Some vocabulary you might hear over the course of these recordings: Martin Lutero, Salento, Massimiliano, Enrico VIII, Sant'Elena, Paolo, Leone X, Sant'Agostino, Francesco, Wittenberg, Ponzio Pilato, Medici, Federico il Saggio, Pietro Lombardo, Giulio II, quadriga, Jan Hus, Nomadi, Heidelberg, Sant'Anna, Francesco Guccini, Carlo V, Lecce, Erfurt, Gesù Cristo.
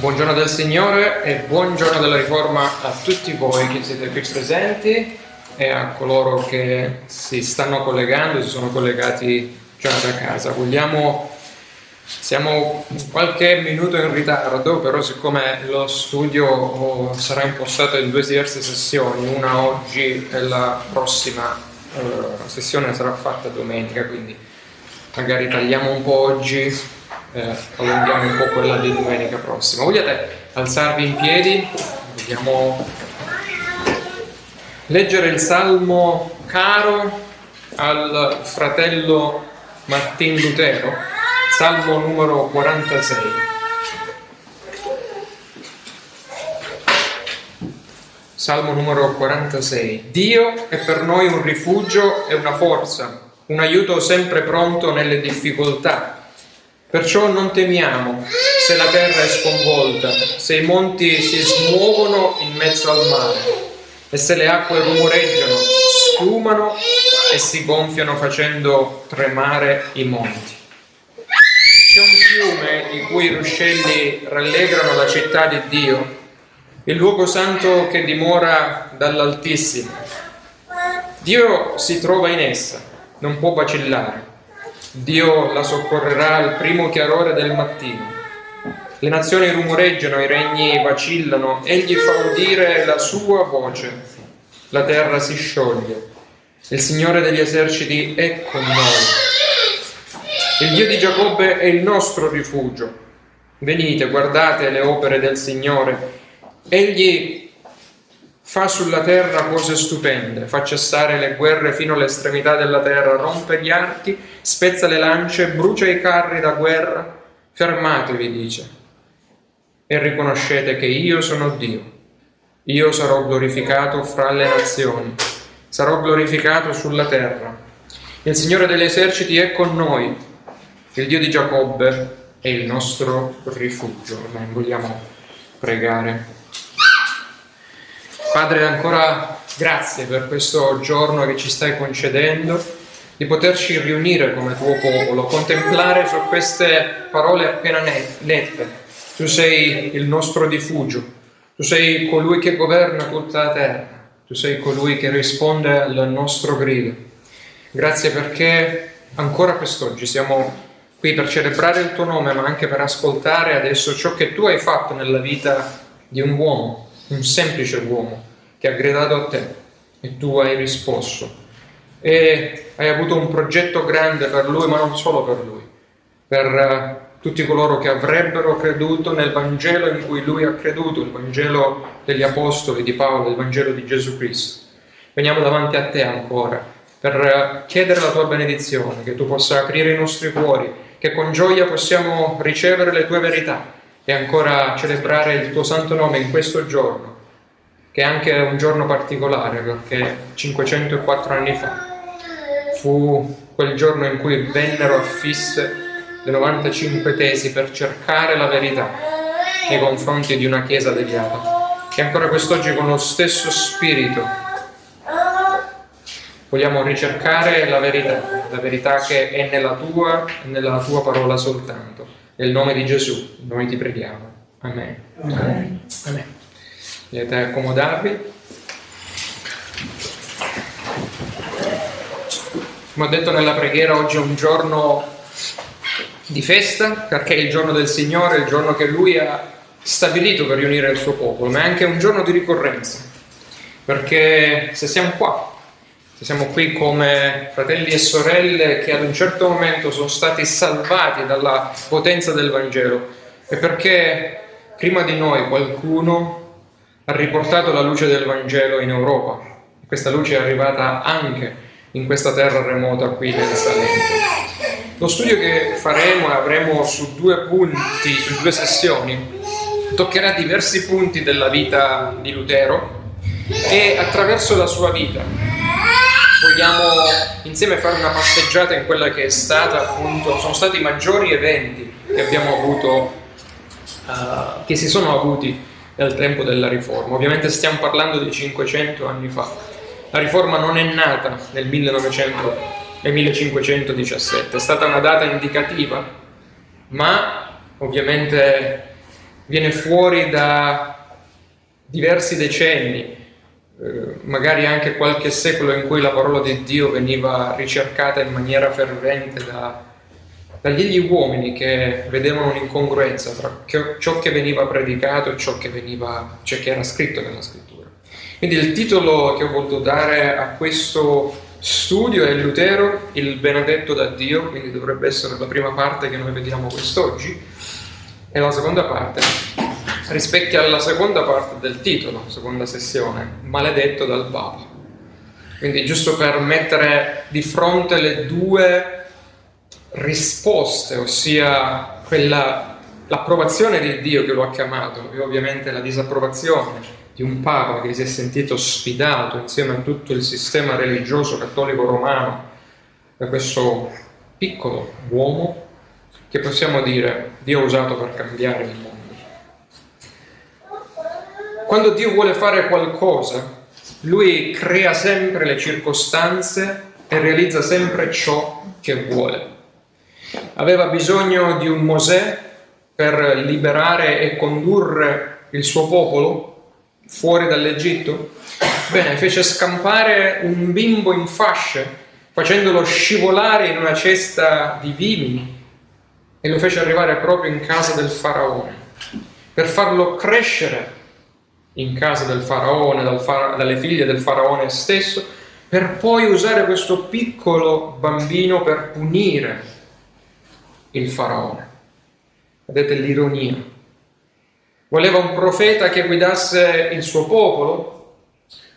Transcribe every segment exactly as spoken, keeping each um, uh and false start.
Buongiorno del Signore e buongiorno della Riforma a tutti voi che siete qui presenti e a coloro che si stanno collegando, si sono collegati già da casa. Vogliamo, siamo qualche minuto in ritardo, però siccome lo studio sarà impostato in due diverse sessioni, una oggi e la prossima eh, sessione sarà fatta domenica, quindi magari tagliamo un po' oggi. Eh, allunghiamo un po' quella di domenica prossima. Vogliate alzarvi in piedi? Vogliamo leggere il salmo caro al fratello Martin Lutero, salmo numero quarantasei. Salmo numero quarantasei. Dio è per noi un rifugio e una forza, un aiuto sempre pronto nelle difficoltà. Perciò non temiamo se la terra è sconvolta, se i monti si smuovono in mezzo al mare e se le acque rumoreggiano, schiumano e si gonfiano facendo tremare i monti. C'è un fiume i cui ruscelli rallegrano la città di Dio, il luogo santo che dimora dall'Altissimo. Dio si trova in essa, non può vacillare. Dio la soccorrerà al primo chiarore del mattino. Le nazioni rumoreggiano, i regni vacillano, egli fa udire la sua voce. La terra si scioglie. Il Signore degli eserciti è con noi. Il Dio di Giacobbe è il nostro rifugio. Venite, guardate le opere del Signore. Egli fa sulla terra cose stupende, fa cessare le guerre fino all'estremità della terra, rompe gli archi, spezza le lance, brucia i carri da guerra. Fermatevi, dice, e riconoscete che io sono Dio. Io sarò glorificato fra le nazioni, sarò glorificato sulla terra. Il Signore degli eserciti è con noi, il Dio di Giacobbe è il nostro rifugio. Noi vogliamo pregare. Padre, ancora grazie per questo giorno che ci stai concedendo, di poterci riunire come tuo popolo, contemplare su queste parole appena lette. Tu sei il nostro rifugio, tu sei colui che governa tutta la terra, tu sei colui che risponde al nostro grido. Grazie perché ancora quest'oggi siamo qui per celebrare il tuo nome, ma anche per ascoltare adesso ciò che tu hai fatto nella vita di un uomo, un semplice uomo che ha gridato a te e tu hai risposto e hai avuto un progetto grande per lui, ma non solo per lui, per uh, tutti coloro che avrebbero creduto nel Vangelo in cui lui ha creduto, il Vangelo degli Apostoli, di Paolo, il Vangelo di Gesù Cristo. Veniamo davanti a te ancora per uh, chiedere la tua benedizione, che tu possa aprire i nostri cuori, che con gioia possiamo ricevere le tue verità e ancora celebrare il tuo santo nome in questo giorno, che è anche un giorno particolare perché cinquecentoquattro anni fa fu quel giorno in cui vennero affisse le novantacinque tesi per cercare la verità nei confronti di una chiesa deviata, che ancora quest'oggi con lo stesso spirito vogliamo ricercare la verità, la verità che è nella tua e nella tua parola soltanto. Nel nome di Gesù noi ti preghiamo. Amen. Amen. Amen. Volete accomodarvi? Come ho detto nella preghiera, oggi è un giorno di festa, perché è il giorno del Signore, il giorno che Lui ha stabilito per riunire il suo popolo, ma è anche un giorno di ricorrenza, perché se siamo qua, se siamo qui come fratelli e sorelle che ad un certo momento sono stati salvati dalla potenza del Vangelo, è perché prima di noi qualcuno ha riportato la luce del Vangelo in Europa. Questa luce è arrivata anche in questa terra remota qui nel Salento. Lo studio che faremo e avremo su due punti, su due sessioni, toccherà diversi punti della vita di Lutero e attraverso la sua vita vogliamo insieme fare una passeggiata in quella che è stata appunto, sono stati i maggiori eventi che abbiamo avuto, uh, che si sono avuti nel tempo della Riforma. Ovviamente stiamo parlando di cinquecento anni fa. La Riforma non è nata nel millenovecento, nel millecinquecentodiciassette, è stata una data indicativa, ma ovviamente viene fuori da diversi decenni, eh, magari anche qualche secolo in cui la parola di Dio veniva ricercata in maniera fervente da, dagli uomini che vedevano un'incongruenza tra ciò che veniva predicato e ciò che, veniva, cioè che era scritto nella scrittura. Quindi il titolo che ho voluto dare a questo studio è Lutero, il benedetto da Dio, quindi dovrebbe essere la prima parte che noi vediamo quest'oggi, e la seconda parte rispecchia la seconda parte del titolo, seconda sessione, maledetto dal Papa. Quindi giusto per mettere di fronte le due risposte, ossia quella, l'approvazione di Dio che lo ha chiamato e ovviamente la disapprovazione di un Papa che si è sentito sfidato insieme a tutto il sistema religioso cattolico romano da questo piccolo uomo che possiamo dire Dio ha usato per cambiare il mondo. Quando Dio vuole fare qualcosa, Lui crea sempre le circostanze e realizza sempre ciò che vuole. Aveva bisogno di un Mosè per liberare e condurre il suo popolo fuori dall'Egitto? Bene, fece scampare un bimbo in fasce, facendolo scivolare in una cesta di vimini e lo fece arrivare proprio in casa del faraone, per farlo crescere in casa del faraone, dal fara- dalle figlie del faraone stesso, per poi usare questo piccolo bambino per punire il faraone. Vedete l'ironia. Voleva un profeta che guidasse il suo popolo?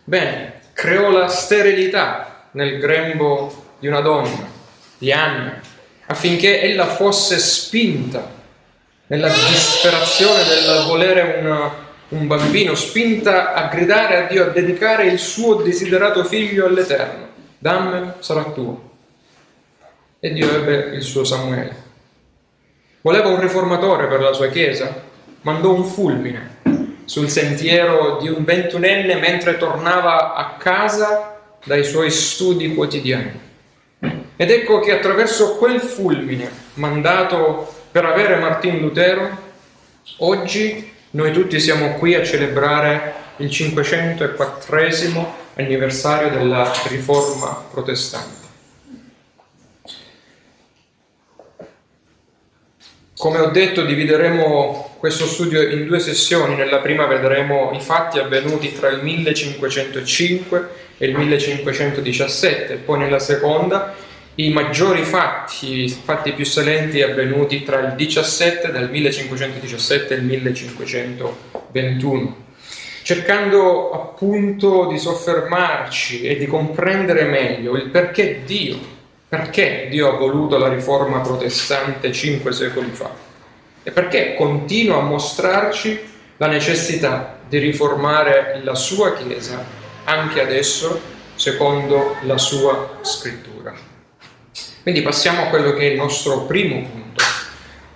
Bene, creò la sterilità nel grembo di una donna, di Anna, affinché ella fosse spinta nella disperazione del volere un, un bambino, spinta a gridare a Dio, a dedicare il suo desiderato figlio all'Eterno. Dammelo, sarà tuo. E Dio ebbe il suo Samuele. Voleva un riformatore per la sua Chiesa? Mandò un fulmine sul sentiero di un ventunenne mentre tornava a casa dai suoi studi quotidiani. Ed ecco che attraverso quel fulmine mandato per avere Martin Lutero, oggi noi tutti siamo qui a celebrare il cinquecentoquattresimo anniversario della Riforma protestante. Come ho detto, divideremo questo studio in due sessioni. Nella prima vedremo i fatti avvenuti tra il millecinquecentocinque e il millecinquecentodiciassette, poi nella seconda i maggiori fatti, i fatti più salenti avvenuti tra il diciassette, dal millecinquecentodiciassette e il millecinquecentoventuno, cercando appunto di soffermarci e di comprendere meglio il perché Dio Perché Dio ha voluto la Riforma protestante cinque secoli fa? E perché continua a mostrarci la necessità di riformare la sua Chiesa anche adesso, secondo la sua scrittura? Quindi passiamo a quello che è il nostro primo punto.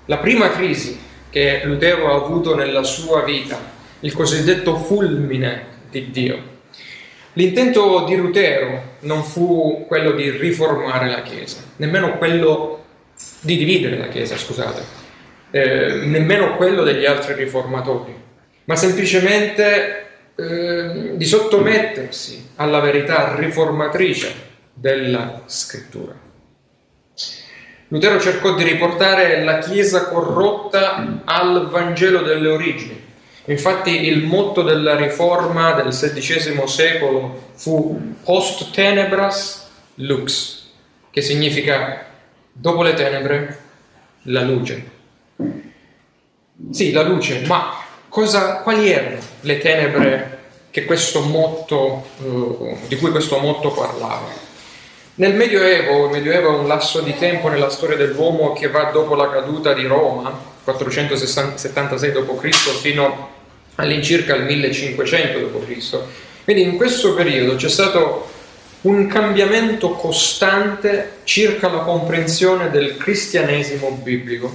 La prima crisi che Lutero ha avuto nella sua vita, il cosiddetto fulmine di Dio. L'intento di Lutero non fu quello di riformare la Chiesa, nemmeno quello di dividere la Chiesa, scusate, eh, nemmeno quello degli altri riformatori, ma semplicemente eh, di sottomettersi alla verità riformatrice della Scrittura. Lutero cercò di riportare la Chiesa corrotta al Vangelo delle origini. Infatti il motto della Riforma del sedicesimo secolo fu post tenebras lux, che significa dopo le tenebre la luce. Sì, la luce, ma cosa, quali erano le tenebre che questo motto, eh, di cui questo motto parlava? Nel Medioevo, il Medioevo è un lasso di tempo nella storia dell'uomo che va dopo la caduta di Roma, quattrocentosettantasei dopo Cristo, fino all'incirca il millecinquecento dopo Cristo. Quindi in questo periodo c'è stato un cambiamento costante circa la comprensione del cristianesimo biblico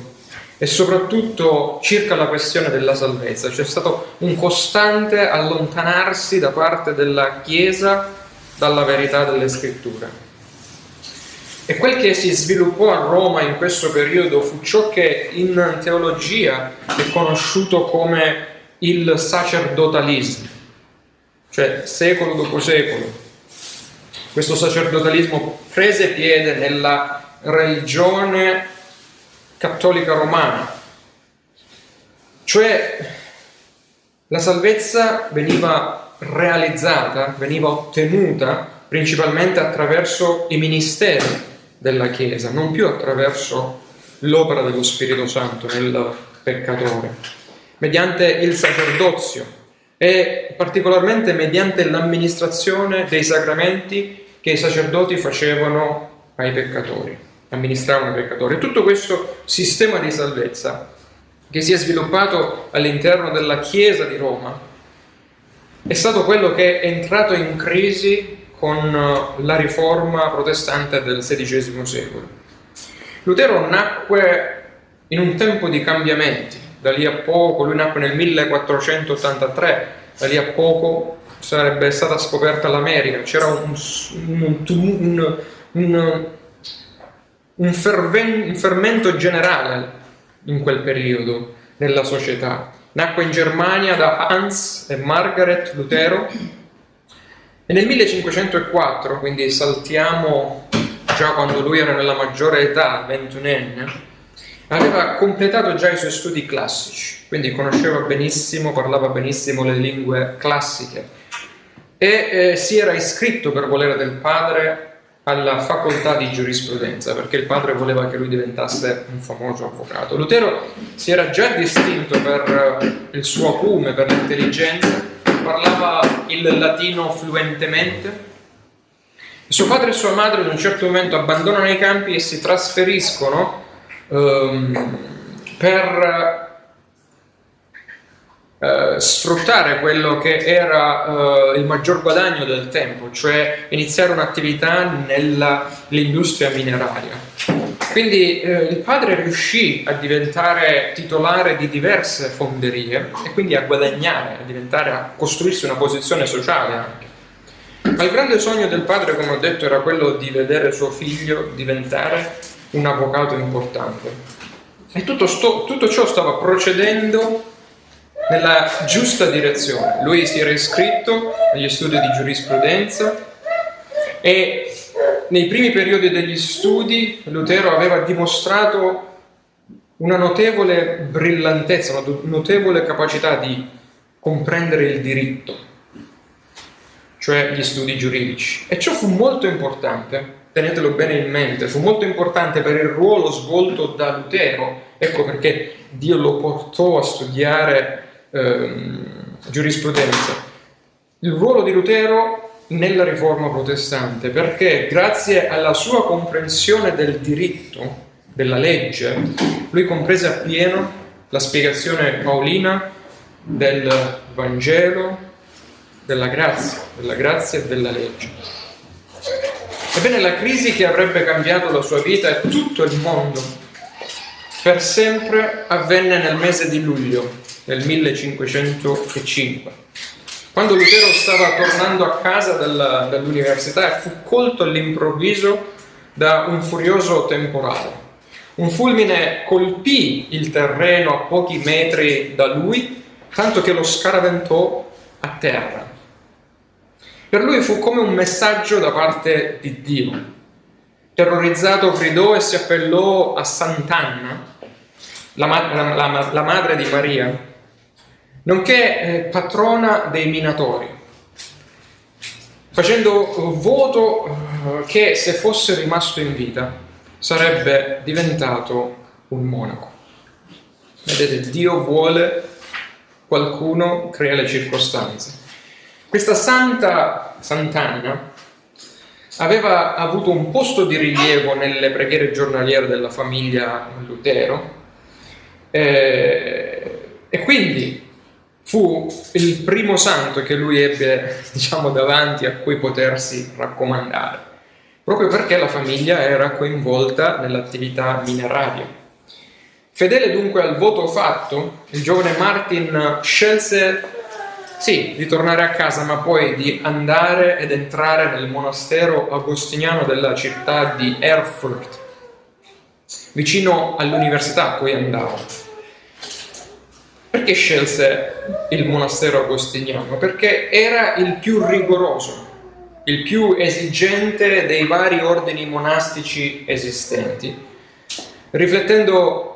e soprattutto circa la questione della salvezza. C'è stato un costante allontanarsi da parte della Chiesa dalla verità delle Scritture. E quel che si sviluppò a Roma in questo periodo fu ciò che in teologia è conosciuto come il sacerdotalismo, cioè secolo dopo secolo. Questo sacerdotalismo prese piede nella religione cattolica romana, cioè la salvezza veniva realizzata, veniva ottenuta principalmente attraverso i ministeri della Chiesa, non più attraverso l'opera dello Spirito Santo nel peccatore, mediante il sacerdozio e particolarmente mediante l'amministrazione dei sacramenti che i sacerdoti facevano ai peccatori, amministravano ai peccatori. Tutto questo sistema di salvezza che si è sviluppato all'interno della Chiesa di Roma è stato quello che è entrato in crisi con la riforma protestante del sedicesimo secolo. Lutero nacque in un tempo di cambiamenti, da lì a poco, lui nacque nel millequattrocentottantatré, da lì a poco sarebbe stata scoperta l'America, c'era un, un, un, un, un, ferven, un fermento generale in quel periodo nella società. Nacque in Germania da Hans e Margaret Lutero. E nel millecinquecentoquattro, quindi saltiamo già quando lui era nella maggiore età, ventunenne, aveva completato già i suoi studi classici, quindi conosceva benissimo, parlava benissimo le lingue classiche e eh, si era iscritto per volere del padre alla facoltà di giurisprudenza, perché il padre voleva che lui diventasse un famoso avvocato. Lutero si era già distinto per il suo acume, per l'intelligenza, parlava il latino fluentemente. Suo padre e sua madre in un certo momento abbandonano i campi e si trasferiscono ehm, per eh, sfruttare quello che era eh, il maggior guadagno del tempo, cioè iniziare un'attività nella, nell'industria mineraria. Quindi eh, il padre riuscì a diventare titolare di diverse fonderie e quindi a guadagnare, a diventare, a costruirsi una posizione sociale anche. Ma il grande sogno del padre, come ho detto, era quello di vedere suo figlio diventare un avvocato importante. E tutto, sto, tutto ciò stava procedendo nella giusta direzione. Lui si era iscritto agli studi di giurisprudenza e nei primi periodi degli studi Lutero aveva dimostrato una notevole brillantezza, una notevole capacità di comprendere il diritto, cioè gli studi giuridici. E ciò fu molto importante, tenetelo bene in mente, fu molto importante per il ruolo svolto da Lutero, ecco perché Dio lo portò a studiare ehm, giurisprudenza. Il ruolo di Lutero nella riforma protestante, perché grazie alla sua comprensione del diritto, della legge, lui comprese appieno la spiegazione paolina del Vangelo, della grazia, della grazia e della legge. Ebbene, la crisi che avrebbe cambiato la sua vita e tutto il mondo per sempre avvenne nel mese di luglio del millecinquecentocinque. Quando Lutero stava tornando a casa dalla, dall'università, fu colto all'improvviso da un furioso temporale. Un fulmine colpì il terreno a pochi metri da lui, tanto che lo scaraventò a terra. Per lui fu come un messaggio da parte di Dio. Terrorizzato gridò e si appellò a Sant'Anna, la, la, la, la madre di Maria, nonché patrona dei minatori, facendo voto che se fosse rimasto in vita sarebbe diventato un monaco. Vedete, Dio vuole qualcuno, crea le circostanze. Questa santa, Sant'Anna, aveva avuto un posto di rilievo nelle preghiere giornaliere della famiglia Lutero e, e quindi fu il primo santo che lui ebbe, diciamo, davanti a cui potersi raccomandare, proprio perché la famiglia era coinvolta nell'attività mineraria. Fedele dunque al voto fatto, il giovane Martin scelse sì, di tornare a casa, ma poi di andare ed entrare nel monastero agostiniano della città di Erfurt, vicino all'università a cui andavo. Perché scelse il monastero agostiniano? Perché era il più rigoroso, il più esigente dei vari ordini monastici esistenti, riflettendo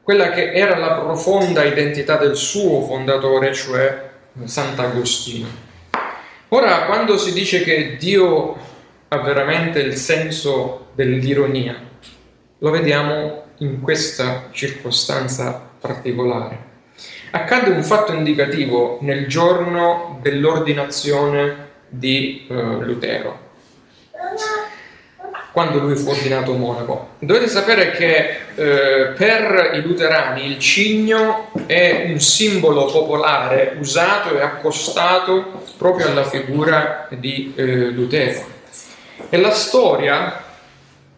quella che era la profonda identità del suo fondatore, cioè Sant'Agostino. Ora, quando si dice che Dio ha veramente il senso dell'ironia, lo vediamo in questa circostanza particolare. Accade un fatto indicativo nel giorno dell'ordinazione di eh, Lutero, quando lui fu ordinato monaco. Dovete sapere che eh, per i luterani il cigno è un simbolo popolare usato e accostato proprio alla figura di eh, Lutero. E la storia,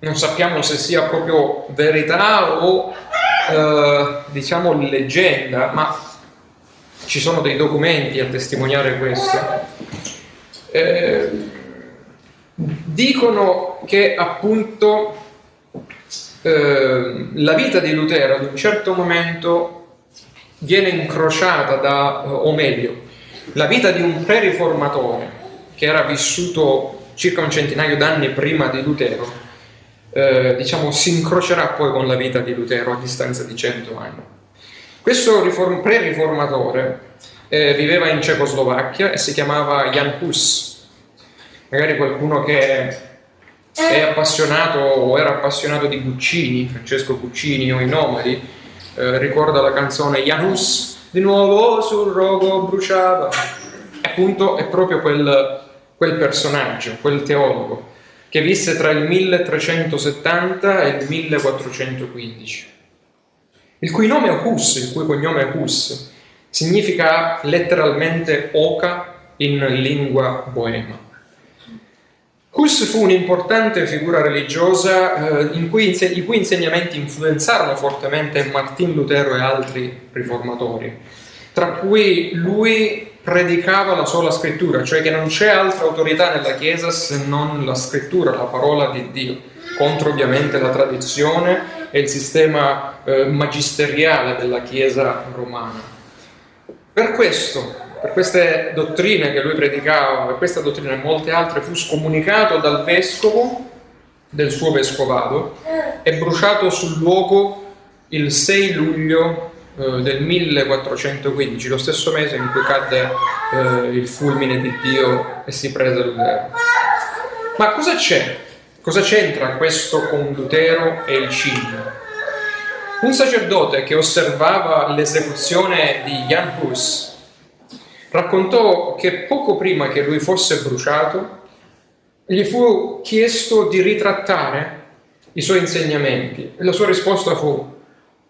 non sappiamo se sia proprio verità o eh, diciamo leggenda, ma ci sono dei documenti a testimoniare questo, eh, dicono che appunto eh, la vita di Lutero ad un certo momento viene incrociata da, o meglio, la vita di un pre-riformatore che era vissuto circa un centinaio d'anni prima di Lutero, eh, diciamo si incrocerà poi con la vita di Lutero a distanza di cento anni. Questo riform- pre-riformatore eh, viveva in Cecoslovacchia e si chiamava Jan Hus. Magari qualcuno che è appassionato o era appassionato di Guccini, Francesco Guccini o i Nomadi, eh, ricorda la canzone Jan Hus, di nuovo sul rogo bruciava. Appunto è proprio quel, quel personaggio, quel teologo, che visse tra il milletrecentosettanta e il millequattrocentoquindici, il cui nome è Hus, il cui cognome è Hus, significa letteralmente oca in lingua boema. Hus fu un'importante figura religiosa eh, in cui inse- i cui insegnamenti influenzarono fortemente Martin Lutero e altri riformatori, tra cui lui predicava la sola scrittura, cioè che non c'è altra autorità nella Chiesa se non la scrittura, la parola di Dio, contro ovviamente la tradizione e il sistema eh, magisteriale della Chiesa romana. Per questo, per queste dottrine che lui predicava, per questa dottrina e molte altre, fu scomunicato dal vescovo del suo vescovado e bruciato sul luogo il sei luglio eh, del millequattrocentoquindici, lo stesso mese in cui cadde eh, il fulmine di Dio e si prese Lutero. Ma cosa c'è? Cosa c'entra questo con Lutero e il cigno? Un sacerdote che osservava l'esecuzione di Jan Hus raccontò che poco prima che lui fosse bruciato gli fu chiesto di ritrattare i suoi insegnamenti e la sua risposta fu: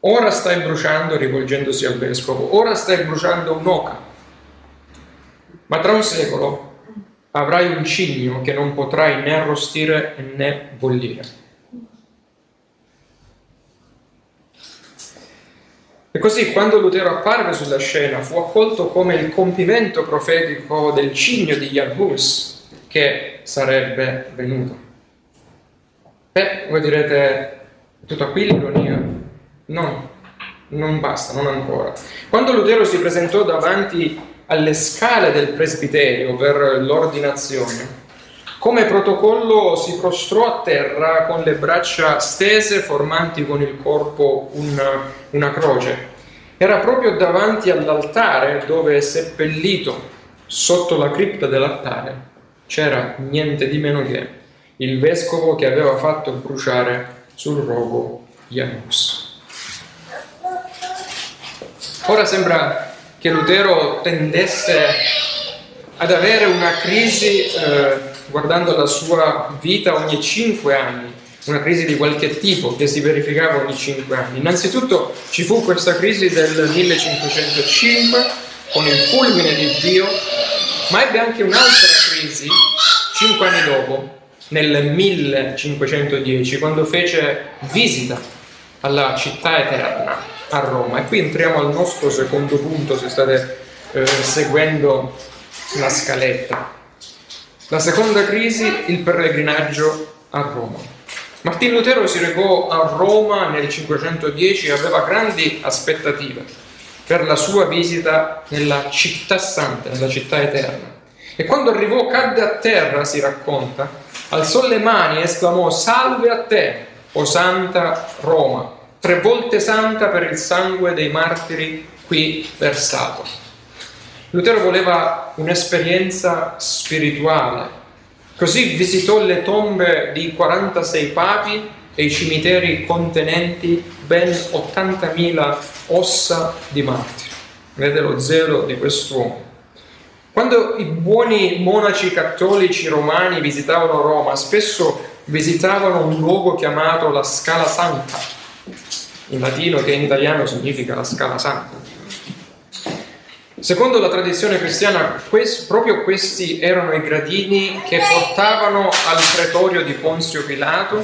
ora stai bruciando, rivolgendosi al vescovo, ora stai bruciando un'oca, ma tra un secolo avrai un cigno che non potrai né arrostire né bollire. E così, quando Lutero apparve sulla scena, fu accolto come il compimento profetico del cigno di Jan Hus che sarebbe venuto. Beh, voi direte, tutta qui l'ironia? No, non basta, non ancora. Quando Lutero si presentò davanti alle scale del presbiterio per l'ordinazione, come protocollo si prostrò a terra con le braccia stese, formanti con il corpo una, una croce. Era proprio davanti all'altare dove è seppellito. Sotto la cripta dell'altare c'era niente di meno che il vescovo che aveva fatto bruciare sul rogo Jan Hus. Ora sembra che Lutero tendesse ad avere una crisi eh, guardando la sua vita ogni cinque anni, una crisi di qualche tipo che si verificava ogni cinque anni. Innanzitutto ci fu questa crisi del millecinquecentocinque con il fulmine di Dio, ma ebbe anche un'altra crisi cinque anni dopo, nel millecinquecentodieci, quando fece visita alla città eterna a Roma. E qui entriamo al nostro secondo punto, se state eh, seguendo la scaletta. La seconda crisi, il pellegrinaggio a Roma. Martin Lutero si recò a Roma nel cinquecentodieci e aveva grandi aspettative per la sua visita nella città santa, nella città eterna. E quando arrivò cadde a terra, si racconta, alzò le mani e esclamò: salve a te, o santa Roma, tre volte santa per il sangue dei martiri qui versato. Lutero voleva un'esperienza spirituale, così visitò le tombe di quarantasei papi e i cimiteri contenenti ben ottantamila ossa di martiri. Vede lo zelo di quest'uomo. Quando i buoni monaci cattolici romani visitavano Roma, spesso visitavano un luogo chiamato la Scala Santa, in latino, che in italiano significa la Scala Santa. Secondo la tradizione cristiana, quest, proprio questi erano i gradini che portavano al pretorio di Ponzio Pilato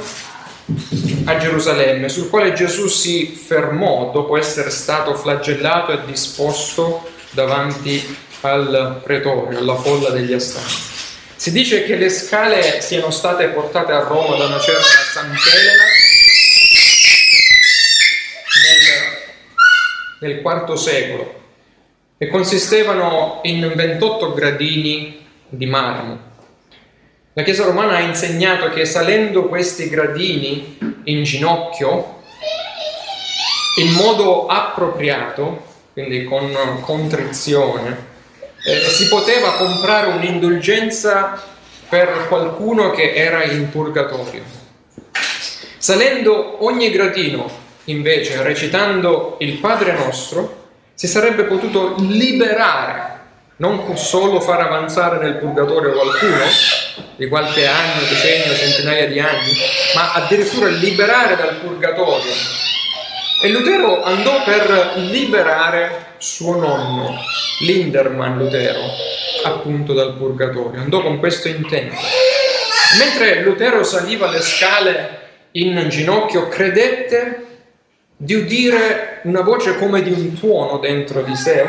a Gerusalemme, sul quale Gesù si fermò dopo essere stato flagellato e disposto davanti al pretorio, alla folla degli astanti. Si dice che le scale siano state portate a Roma da una certa Sant'Elena nel, nel quarto secolo e consistevano in ventotto gradini di marmo. La Chiesa romana ha insegnato che salendo questi gradini in ginocchio, in modo appropriato, quindi con contrizione, Eh, si poteva comprare un'indulgenza per qualcuno che era in purgatorio. Salendo ogni gradino, invece, recitando il Padre Nostro, si sarebbe potuto liberare, non solo far avanzare nel purgatorio qualcuno di qualche anno, decennio, centinaia di anni, ma addirittura liberare dal purgatorio. E Lutero andò per liberare suo nonno, Linderman Lutero, appunto dal purgatorio. Andò con questo intento. Mentre Lutero saliva le scale in ginocchio, credette di udire una voce come di un tuono dentro di sé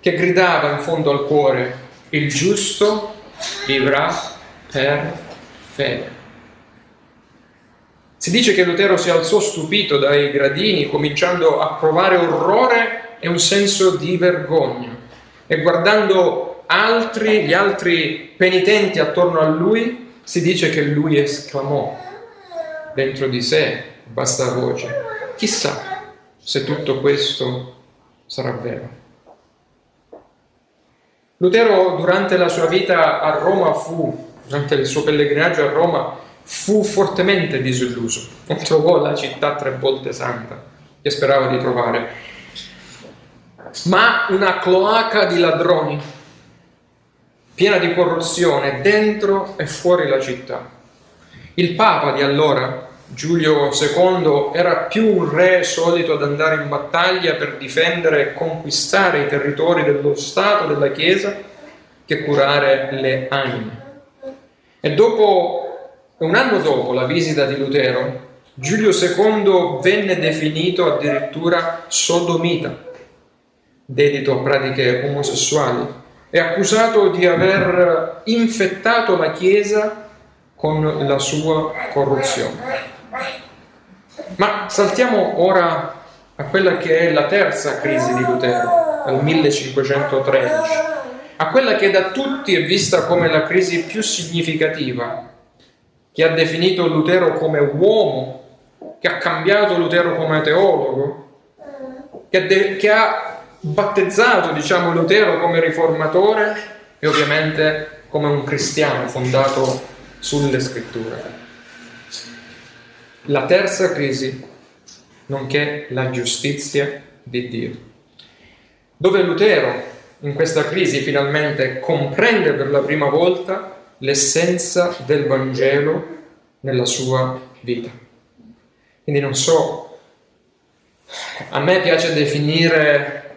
che gridava in fondo al cuore: il giusto vivrà per fede. Si dice che Lutero si alzò stupito dai gradini, cominciando a provare orrore e un senso di vergogna. E guardando altri, gli altri penitenti attorno a lui, si dice che lui esclamò dentro di sé, a bassa voce: chissà se tutto questo sarà vero. Lutero, durante la sua vita a Roma, fu, durante il suo pellegrinaggio a Roma, fu fortemente disilluso. Non trovò la città tre volte santa che sperava di trovare, ma una cloaca di ladroni piena di corruzione dentro e fuori la città. Il Papa di allora, Giulio secondo, era più un re solito ad andare in battaglia per difendere e conquistare i territori dello Stato, della Chiesa, che curare le anime. E dopo Un anno dopo la visita di Lutero, Giulio secondo venne definito addirittura sodomita, dedito a pratiche omosessuali, e accusato di aver infettato la Chiesa con la sua corruzione. Ma saltiamo ora a quella che è la terza crisi di Lutero, al millecinquecentotredici, a quella che da tutti è vista come la crisi più significativa, che ha definito Lutero come uomo, che ha cambiato Lutero come teologo, che, de- che ha battezzato, diciamo, Lutero come riformatore e ovviamente come un cristiano fondato sulle scritture. La terza crisi, nonché la giustizia di Dio, dove Lutero in questa crisi finalmente comprende per la prima volta l'essenza del Vangelo nella sua vita. Quindi non so, a me piace definire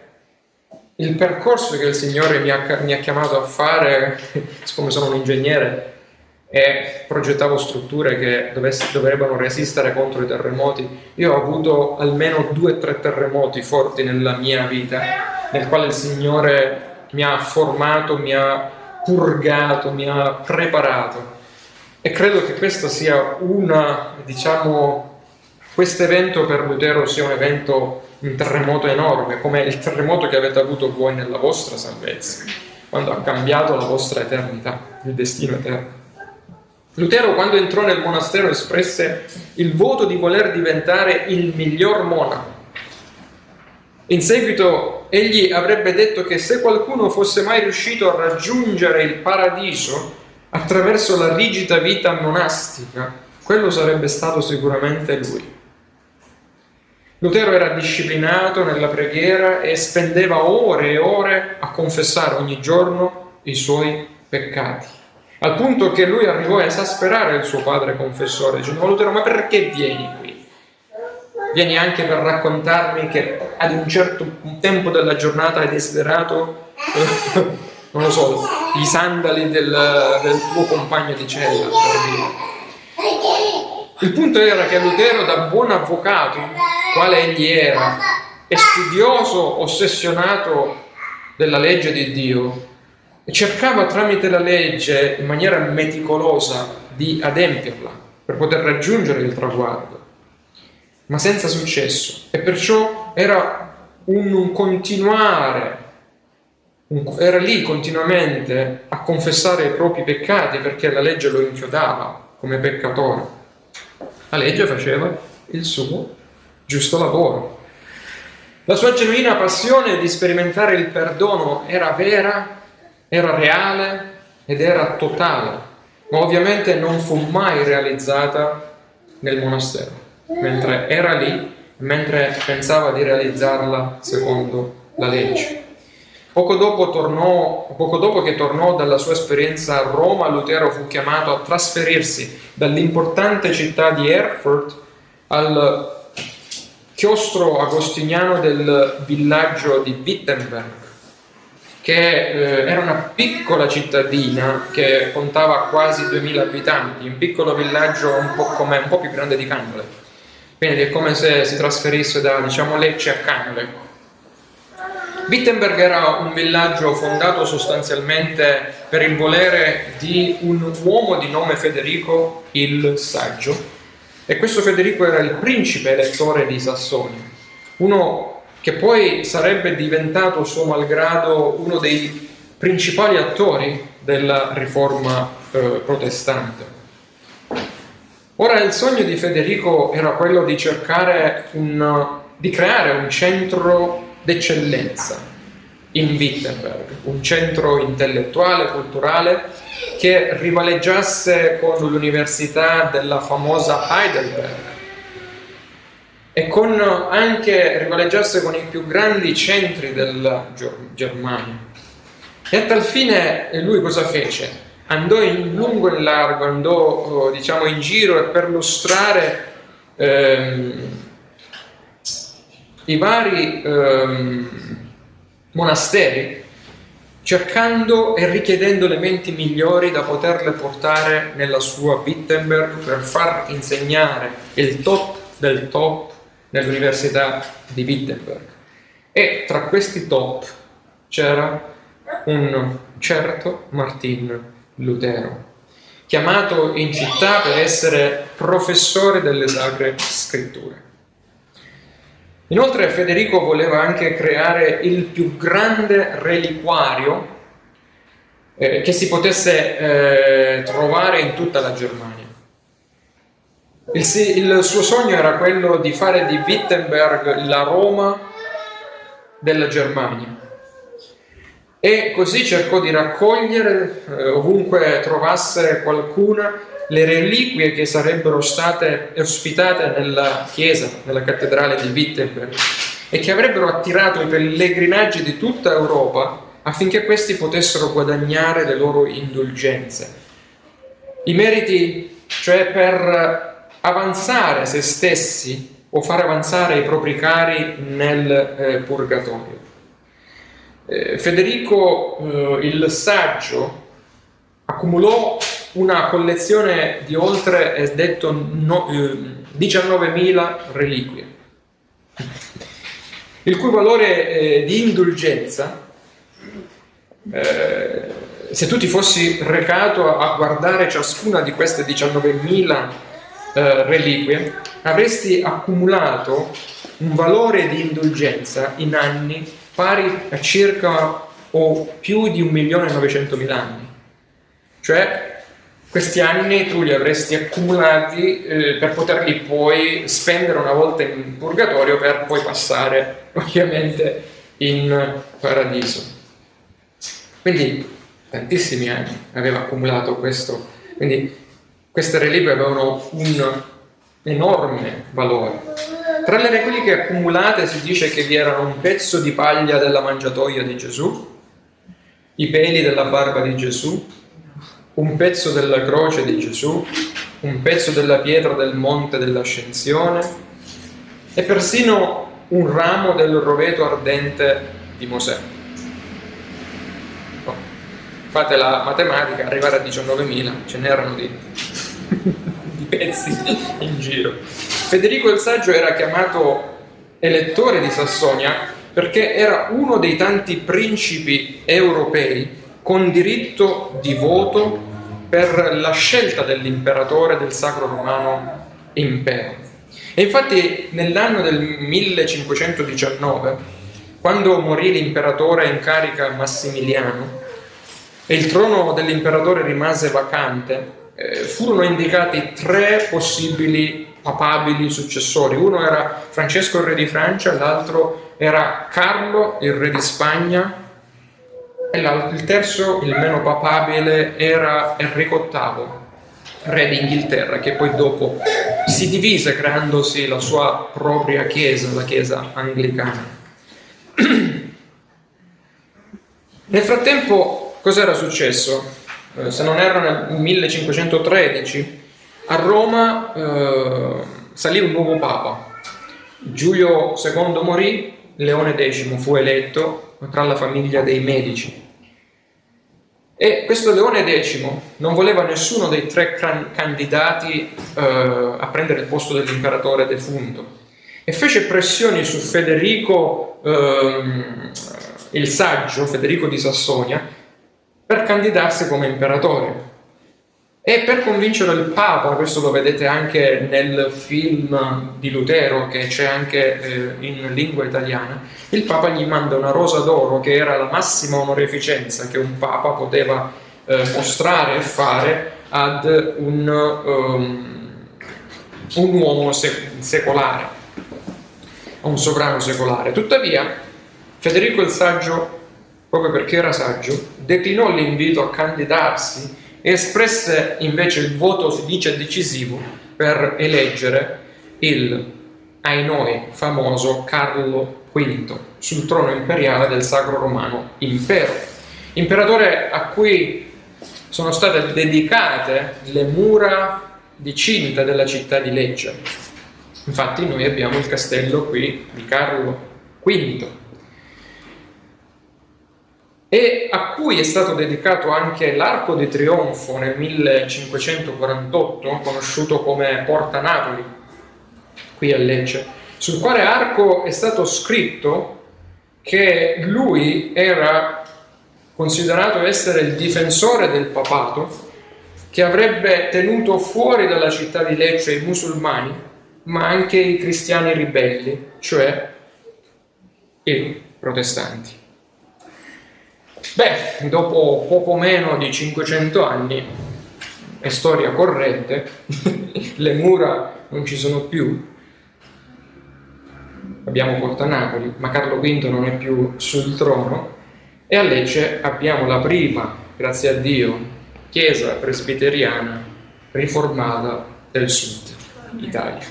il percorso che il Signore mi ha, mi ha chiamato a fare. Siccome sono un ingegnere e progettavo strutture che dovesse, dovrebbero resistere contro i terremoti, io ho avuto almeno due o tre terremoti forti nella mia vita, nel quale il Signore mi ha formato, mi ha purgato, mi ha preparato. E credo che questa sia una, diciamo, questo evento per Lutero sia un evento, un terremoto enorme, come il terremoto che avete avuto voi nella vostra salvezza, quando ha cambiato la vostra eternità, il destino eterno. Lutero, quando entrò nel monastero, espresse il voto di voler diventare il miglior monaco. In seguito egli avrebbe detto che se qualcuno fosse mai riuscito a raggiungere il paradiso attraverso la rigida vita monastica, quello sarebbe stato sicuramente lui. Lutero era disciplinato nella preghiera e spendeva ore e ore a confessare ogni giorno i suoi peccati, al punto che lui arrivò a esasperare il suo padre confessore, dicendo: Lutero, ma perché vieni qui? Vieni anche per raccontarmi che ad un certo tempo della giornata hai desiderato, eh, non lo so, i sandali del, del tuo compagno di cella, per dire. Il punto era che Lutero, da buon avvocato, quale egli era, e studioso, ossessionato della legge di Dio, e cercava tramite la legge in maniera meticolosa di adempierla per poter raggiungere il traguardo, ma senza successo, e perciò era un continuare, un, era lì continuamente a confessare i propri peccati, perché la legge lo inchiodava come peccatore. La legge faceva il suo giusto lavoro. La sua genuina passione di sperimentare il perdono era vera, era reale ed era totale, ma ovviamente non fu mai realizzata nel monastero, mentre era lì, mentre pensava di realizzarla secondo la legge. Poco dopo, tornò, poco dopo che tornò dalla sua esperienza a Roma, Lutero fu chiamato a trasferirsi dall'importante città di Erfurt al chiostro agostiniano del villaggio di Wittenberg, che eh, era una piccola cittadina che contava quasi duemila abitanti, un piccolo villaggio un po' come un po' più grande di Canole. Quindi è come se si trasferisse da, diciamo, Lecce a Canole. Wittenberg era un villaggio fondato sostanzialmente per il volere di un uomo di nome Federico il Saggio, e questo Federico era il principe elettore di Sassonia, uno che poi sarebbe diventato, suo malgrado, uno dei principali attori della riforma eh, protestante. Ora, il sogno di Federico era quello di cercare un, di creare un centro d'eccellenza in Wittenberg, un centro intellettuale, culturale, che rivaleggiasse con l'università della famosa Heidelberg, e con anche rivaleggiarsi con i più grandi centri della Germania. E a tal fine lui cosa fece? Andò in lungo e in largo, andò, diciamo, in giro e per lustrare ehm, i vari ehm, monasteri, cercando e richiedendo le menti migliori da poterle portare nella sua Wittenberg per far insegnare il top del top nell'università di Wittenberg. E tra questi top c'era un certo Martin Lutero, chiamato in città per essere professore delle Sacre Scritture. Inoltre Federico voleva anche creare il più grande reliquario eh, che si potesse eh, trovare in tutta la Germania. Il, il suo sogno era quello di fare di Wittenberg la Roma della Germania, e così cercò di raccogliere, eh, ovunque trovasse qualcuna, le reliquie che sarebbero state ospitate nella chiesa, nella cattedrale di Wittenberg, e che avrebbero attirato i pellegrinaggi di tutta Europa affinché questi potessero guadagnare le loro indulgenze, i meriti, cioè per avanzare se stessi o far avanzare i propri cari nel eh, purgatorio. Eh, Federico eh, il Saggio accumulò una collezione di oltre, è detto, no, eh, diciannovemila reliquie, il cui valore eh, di indulgenza eh, se tu ti fossi recato a guardare ciascuna di queste diciannovemila eh, reliquie, avresti accumulato un valore di indulgenza in anni pari a circa o più di un milione e novecentomila anni. Cioè, questi anni tu li avresti accumulati eh, per poterli poi spendere una volta in purgatorio per poi passare ovviamente in paradiso. Quindi tantissimi anni aveva accumulato questo, quindi queste reliquie avevano un enorme valore. Tra le reliquie accumulate si dice che vi erano un pezzo di paglia della mangiatoia di Gesù, i peli della barba di Gesù, un pezzo della croce di Gesù, un pezzo della pietra del monte dell'Ascensione e persino un ramo del roveto ardente di Mosè. Oh, fate la matematica, arrivare a diciannovemila, ce n'erano di, di pezzi in giro. Federico il Saggio era chiamato elettore di Sassonia perché era uno dei tanti principi europei con diritto di voto per la scelta dell'imperatore del Sacro Romano Impero. E infatti nell'anno del millecinquecentodiciannove, quando morì l'imperatore in carica Massimiliano e il trono dell'imperatore rimase vacante, furono indicati tre possibili papabili successori. Uno era Francesco il re di Francia, l'altro era Carlo il re di Spagna, il terzo, il meno papabile, era Enrico ottavo, re d'Inghilterra, che poi dopo si divise creandosi la sua propria chiesa, la chiesa anglicana. Nel frattempo, cos'era successo? Eh, se non erro nel millecinquecentotredici, a Roma eh, salì un nuovo papa. Giulio secondo morì, Leone X fu eletto tra la famiglia dei Medici. E questo Leone X non voleva nessuno dei tre can- candidati eh, a prendere il posto dell'imperatore defunto e fece pressioni su Federico ehm, il Saggio, Federico di Sassonia, per candidarsi come imperatore. E per convincere il Papa, questo lo vedete anche nel film di Lutero che c'è anche eh, in lingua italiana, il Papa gli manda una rosa d'oro che era la massima onorificenza che un Papa poteva eh, mostrare e fare ad un, um, un uomo secolare, a un sovrano secolare. Tuttavia Federico il Saggio, proprio perché era saggio, declinò l'invito a candidarsi e espresse invece il voto, si dice, decisivo per eleggere il, ai noi, famoso Carlo V sul trono imperiale del Sacro Romano Impero, imperatore a cui sono state dedicate le mura di cinta della città di Lecce. Infatti noi abbiamo il castello qui di Carlo V, e a cui è stato dedicato anche l'Arco di Trionfo nel millecinquecentoquarantotto, conosciuto come Porta Napoli, qui a Lecce, sul quale arco è stato scritto che lui era considerato essere il difensore del papato, che avrebbe tenuto fuori dalla città di Lecce i musulmani, ma anche i cristiani ribelli, cioè i protestanti. Beh, dopo poco meno di cinquecento anni, è storia corrente, le mura non ci sono più, abbiamo Porta Napoli, ma Carlo V non è più sul trono, e a Lecce abbiamo la prima, grazie a Dio, chiesa presbiteriana riformata del sud Italia.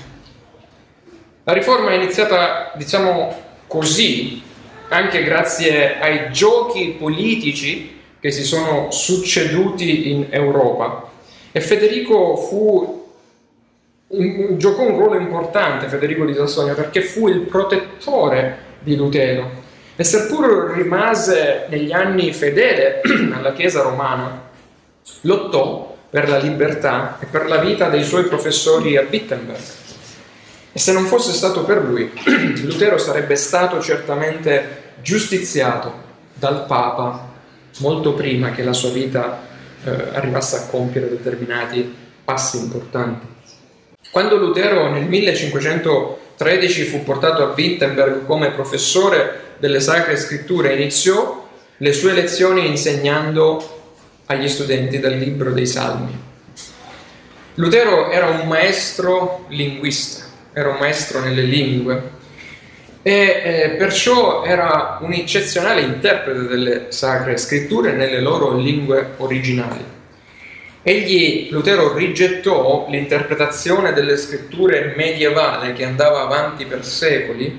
La riforma è iniziata, diciamo così, anche grazie ai giochi politici che si sono succeduti in Europa, e Federico fu un, giocò un ruolo importante, Federico di Sassonia, perché fu il protettore di Lutero, e seppur rimase negli anni fedele alla Chiesa romana, lottò per la libertà e per la vita dei suoi professori a Wittenberg. E se non fosse stato per lui, Lutero sarebbe stato certamente giustiziato dal Papa molto prima che la sua vita eh, arrivasse a compiere determinati passi importanti. Quando Lutero nel millecinquecentotredici fu portato a Wittenberg come professore delle Sacre Scritture, iniziò le sue lezioni insegnando agli studenti dal libro dei Salmi. Lutero era un maestro linguista, era un maestro nelle lingue e eh, perciò era un eccezionale interprete delle Sacre Scritture nelle loro lingue originali. Egli, Lutero, rigettò l'interpretazione delle scritture medievale che andava avanti per secoli,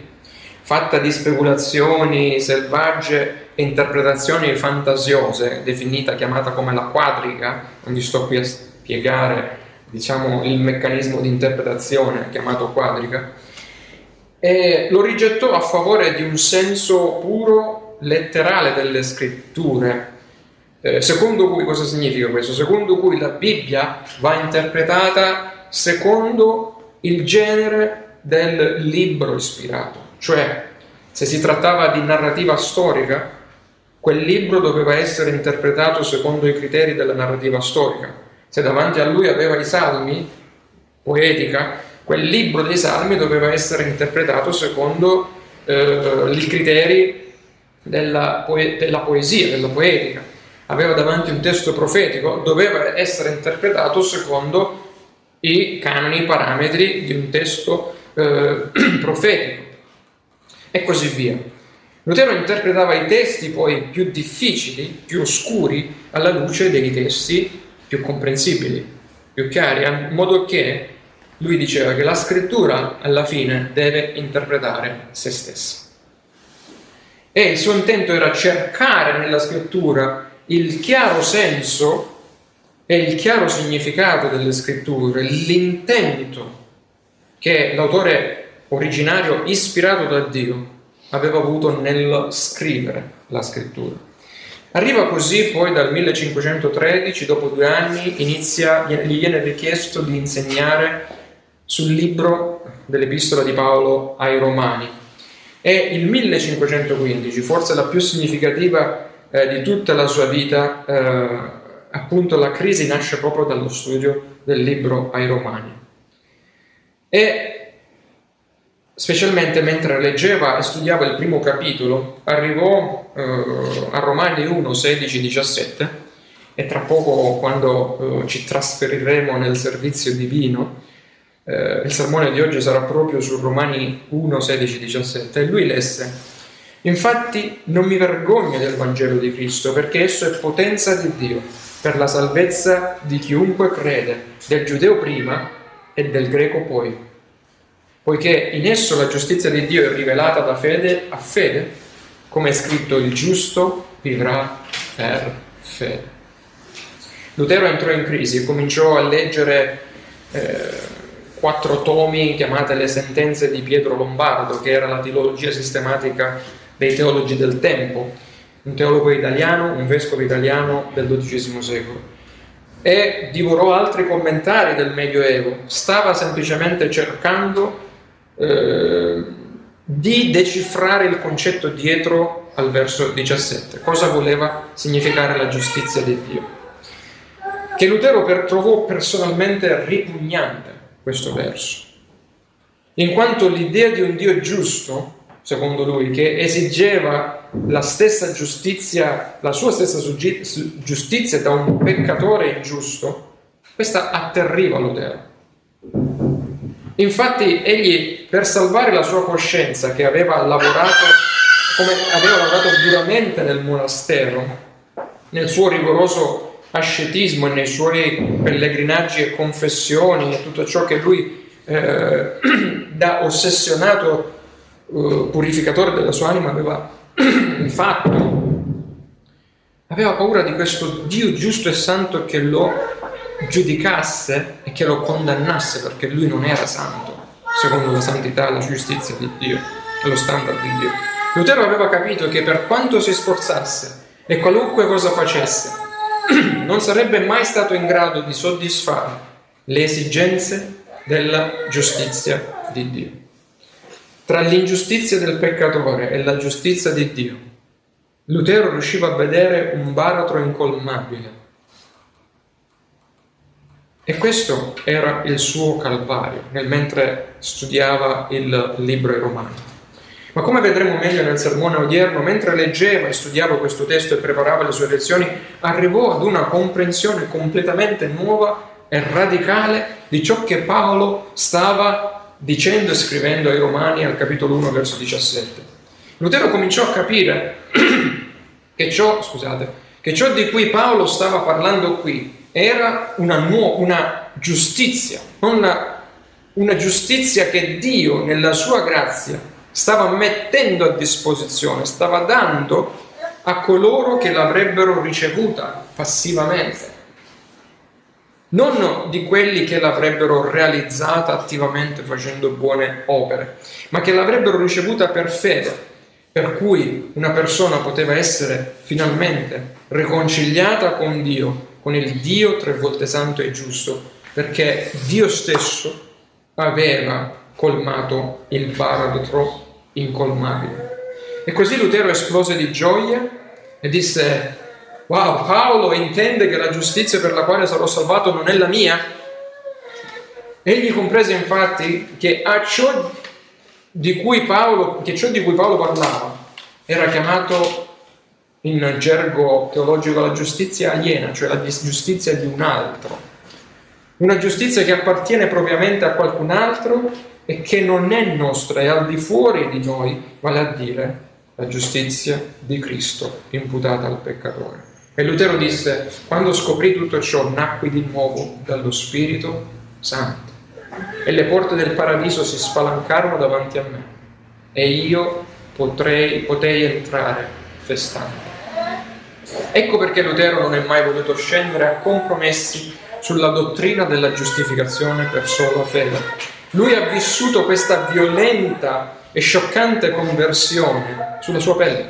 fatta di speculazioni selvagge e interpretazioni fantasiose, definita, chiamata come la quadriga. Non vi sto qui a spiegare, diciamo, il meccanismo di interpretazione chiamato quadriga. E lo rigettò a favore di un senso puro letterale delle scritture, eh, secondo cui, cosa significa questo? Secondo cui la Bibbia va interpretata secondo il genere del libro ispirato, cioè se si trattava di narrativa storica, quel libro doveva essere interpretato secondo i criteri della narrativa storica. Se davanti a lui aveva i Salmi, poetica, quel libro dei Salmi doveva essere interpretato secondo eh, i criteri della, poe- della poesia, della poetica. Aveva davanti un testo profetico, doveva essere interpretato secondo i canoni, i parametri di un testo eh, profetico, e così via. Lutero interpretava i testi poi più difficili, più oscuri, alla luce dei testi più comprensibili, più chiari, in modo che lui diceva che la scrittura alla fine deve interpretare se stessa. E il suo intento era cercare nella scrittura il chiaro senso e il chiaro significato delle scritture, l'intento che l'autore originario, ispirato da Dio, aveva avuto nel scrivere la scrittura. Arriva così poi dal millecinquecentotredici, dopo due anni, inizia, gli viene richiesto di insegnare sul libro dell'Epistola di Paolo ai Romani. È il millecinquecentoquindici, forse la più significativa eh, di tutta la sua vita, eh, appunto la crisi nasce proprio dallo studio del libro ai Romani. E specialmente mentre leggeva e studiava il primo capitolo, arrivò eh, a Romani uno, sedici, diciassette, e tra poco, quando eh, ci trasferiremo nel servizio divino, Eh, il sermone di oggi sarà proprio su Romani uno, sedici, diciassette, e lui lesse: infatti non mi vergogno del Vangelo di Cristo, perché esso è potenza di Dio per la salvezza di chiunque crede, del giudeo prima e del greco poi, poiché in esso la giustizia di Dio è rivelata da fede a fede, come è scritto: il giusto vivrà per fede. Lutero entrò in crisi e cominciò a leggere eh, quattro tomi chiamate le sentenze di Pietro Lombardo, che era la teologia sistematica dei teologi del tempo, un teologo italiano, un vescovo italiano del dodicesimo secolo, e divorò altri commentari del Medioevo. Stava semplicemente cercando eh, di decifrare il concetto dietro al verso diciassette, cosa voleva significare la giustizia di Dio, che Lutero trovò personalmente ripugnante questo verso, in quanto l'idea di un Dio giusto, secondo lui, che esigeva la stessa giustizia, la sua stessa giustizia da un peccatore ingiusto, questa atterriva Lutero. Infatti egli, per salvare la sua coscienza, che aveva lavorato come aveva lavorato duramente nel monastero, nel suo rigoroso ascetismo e nei suoi pellegrinaggi e confessioni e tutto ciò che lui eh, da ossessionato eh, purificatore della sua anima aveva fatto, aveva paura di questo Dio giusto e santo che lo giudicasse e che lo condannasse, perché lui non era santo secondo la santità, la giustizia di Dio, lo standard di Dio. Lutero aveva capito che per quanto si sforzasse e qualunque cosa facesse, non sarebbe mai stato in grado di soddisfare le esigenze della giustizia di Dio. Tra l'ingiustizia del peccatore e la giustizia di Dio Lutero riusciva a vedere un baratro incolmabile, e questo era il suo calvario nel mentre studiava il libro ai Romani. Ma come vedremo meglio nel sermone odierno, mentre leggeva e studiava questo testo e preparava le sue lezioni, arrivò ad una comprensione completamente nuova e radicale di ciò che Paolo stava dicendo e scrivendo ai Romani al capitolo uno, verso diciassette. Lutero cominciò a capire che ciò, scusate, che ciò di cui Paolo stava parlando qui era una, nuova, una giustizia, una, una giustizia che Dio nella sua grazia stava mettendo a disposizione, stava dando a coloro che l'avrebbero ricevuta passivamente, non di quelli che l'avrebbero realizzata attivamente facendo buone opere, ma che l'avrebbero ricevuta per fede, per cui una persona poteva essere finalmente riconciliata con Dio, con il Dio tre volte santo e giusto, perché Dio stesso aveva colmato il baratro incolmabile. E così Lutero esplose di gioia e disse: wow, Paolo intende che la giustizia per la quale sarò salvato non è la mia. Egli comprese infatti che a ciò di cui Paolo, che ciò di cui Paolo parlava era chiamato in gergo teologico la giustizia aliena, cioè la giustizia di un altro, una giustizia che appartiene propriamente a qualcun altro e che non è nostra, è al di fuori di noi, vale a dire la giustizia di Cristo imputata al peccatore. E Lutero disse: quando scoprì tutto ciò, nacqui di nuovo dallo Spirito Santo e le porte del paradiso si spalancarono davanti a me e io potrei, potei entrare festando. Ecco perché Lutero non è mai voluto scendere a compromessi sulla dottrina della giustificazione per sola fede. Lui ha vissuto questa violenta e scioccante conversione sulla sua pelle,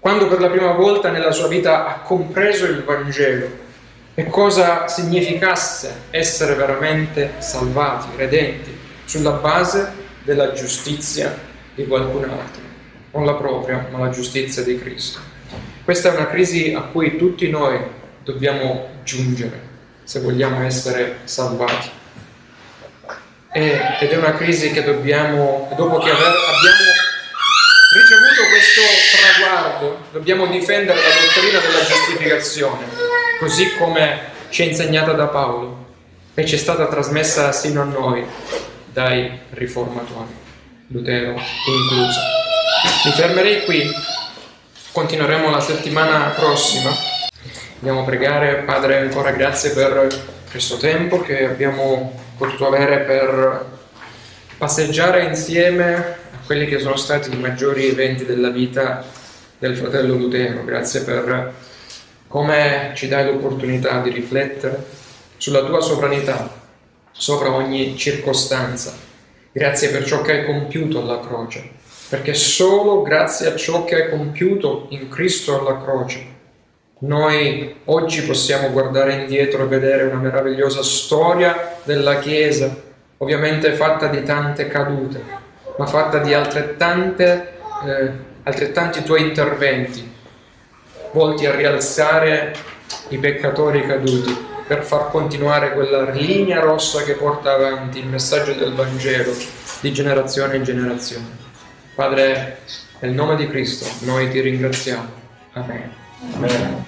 quando per la prima volta nella sua vita ha compreso il Vangelo e cosa significasse essere veramente salvati, redenti, sulla base della giustizia di qualcun altro, non la propria, ma la giustizia di Cristo. Questa è una crisi a cui tutti noi dobbiamo giungere se vogliamo essere salvati. Ed è una crisi che dobbiamo, dopo che abbiamo ricevuto questo traguardo, dobbiamo difendere la dottrina della giustificazione, così come ci è insegnata da Paolo e ci è stata trasmessa sino a noi dai riformatori, Lutero incluso. Mi fermerei qui, continueremo la settimana prossima. Andiamo a pregare. Padre, ancora grazie per questo tempo che abbiamo potuto avere per passeggiare insieme a quelli che sono stati i maggiori eventi della vita del fratello Lutero. Grazie per come ci dai l'opportunità di riflettere sulla tua sovranità sopra ogni circostanza. Grazie per ciò che hai compiuto alla croce, perché solo grazie a ciò che hai compiuto in Cristo alla croce noi oggi possiamo guardare indietro e vedere una meravigliosa storia della Chiesa, ovviamente fatta di tante cadute, ma fatta di altrettante, eh, altrettanti tuoi interventi, volti a rialzare i peccatori caduti, per far continuare quella linea rossa che porta avanti il messaggio del Vangelo di generazione in generazione. Padre, nel nome di Cristo, noi ti ringraziamo. Amen. Amen.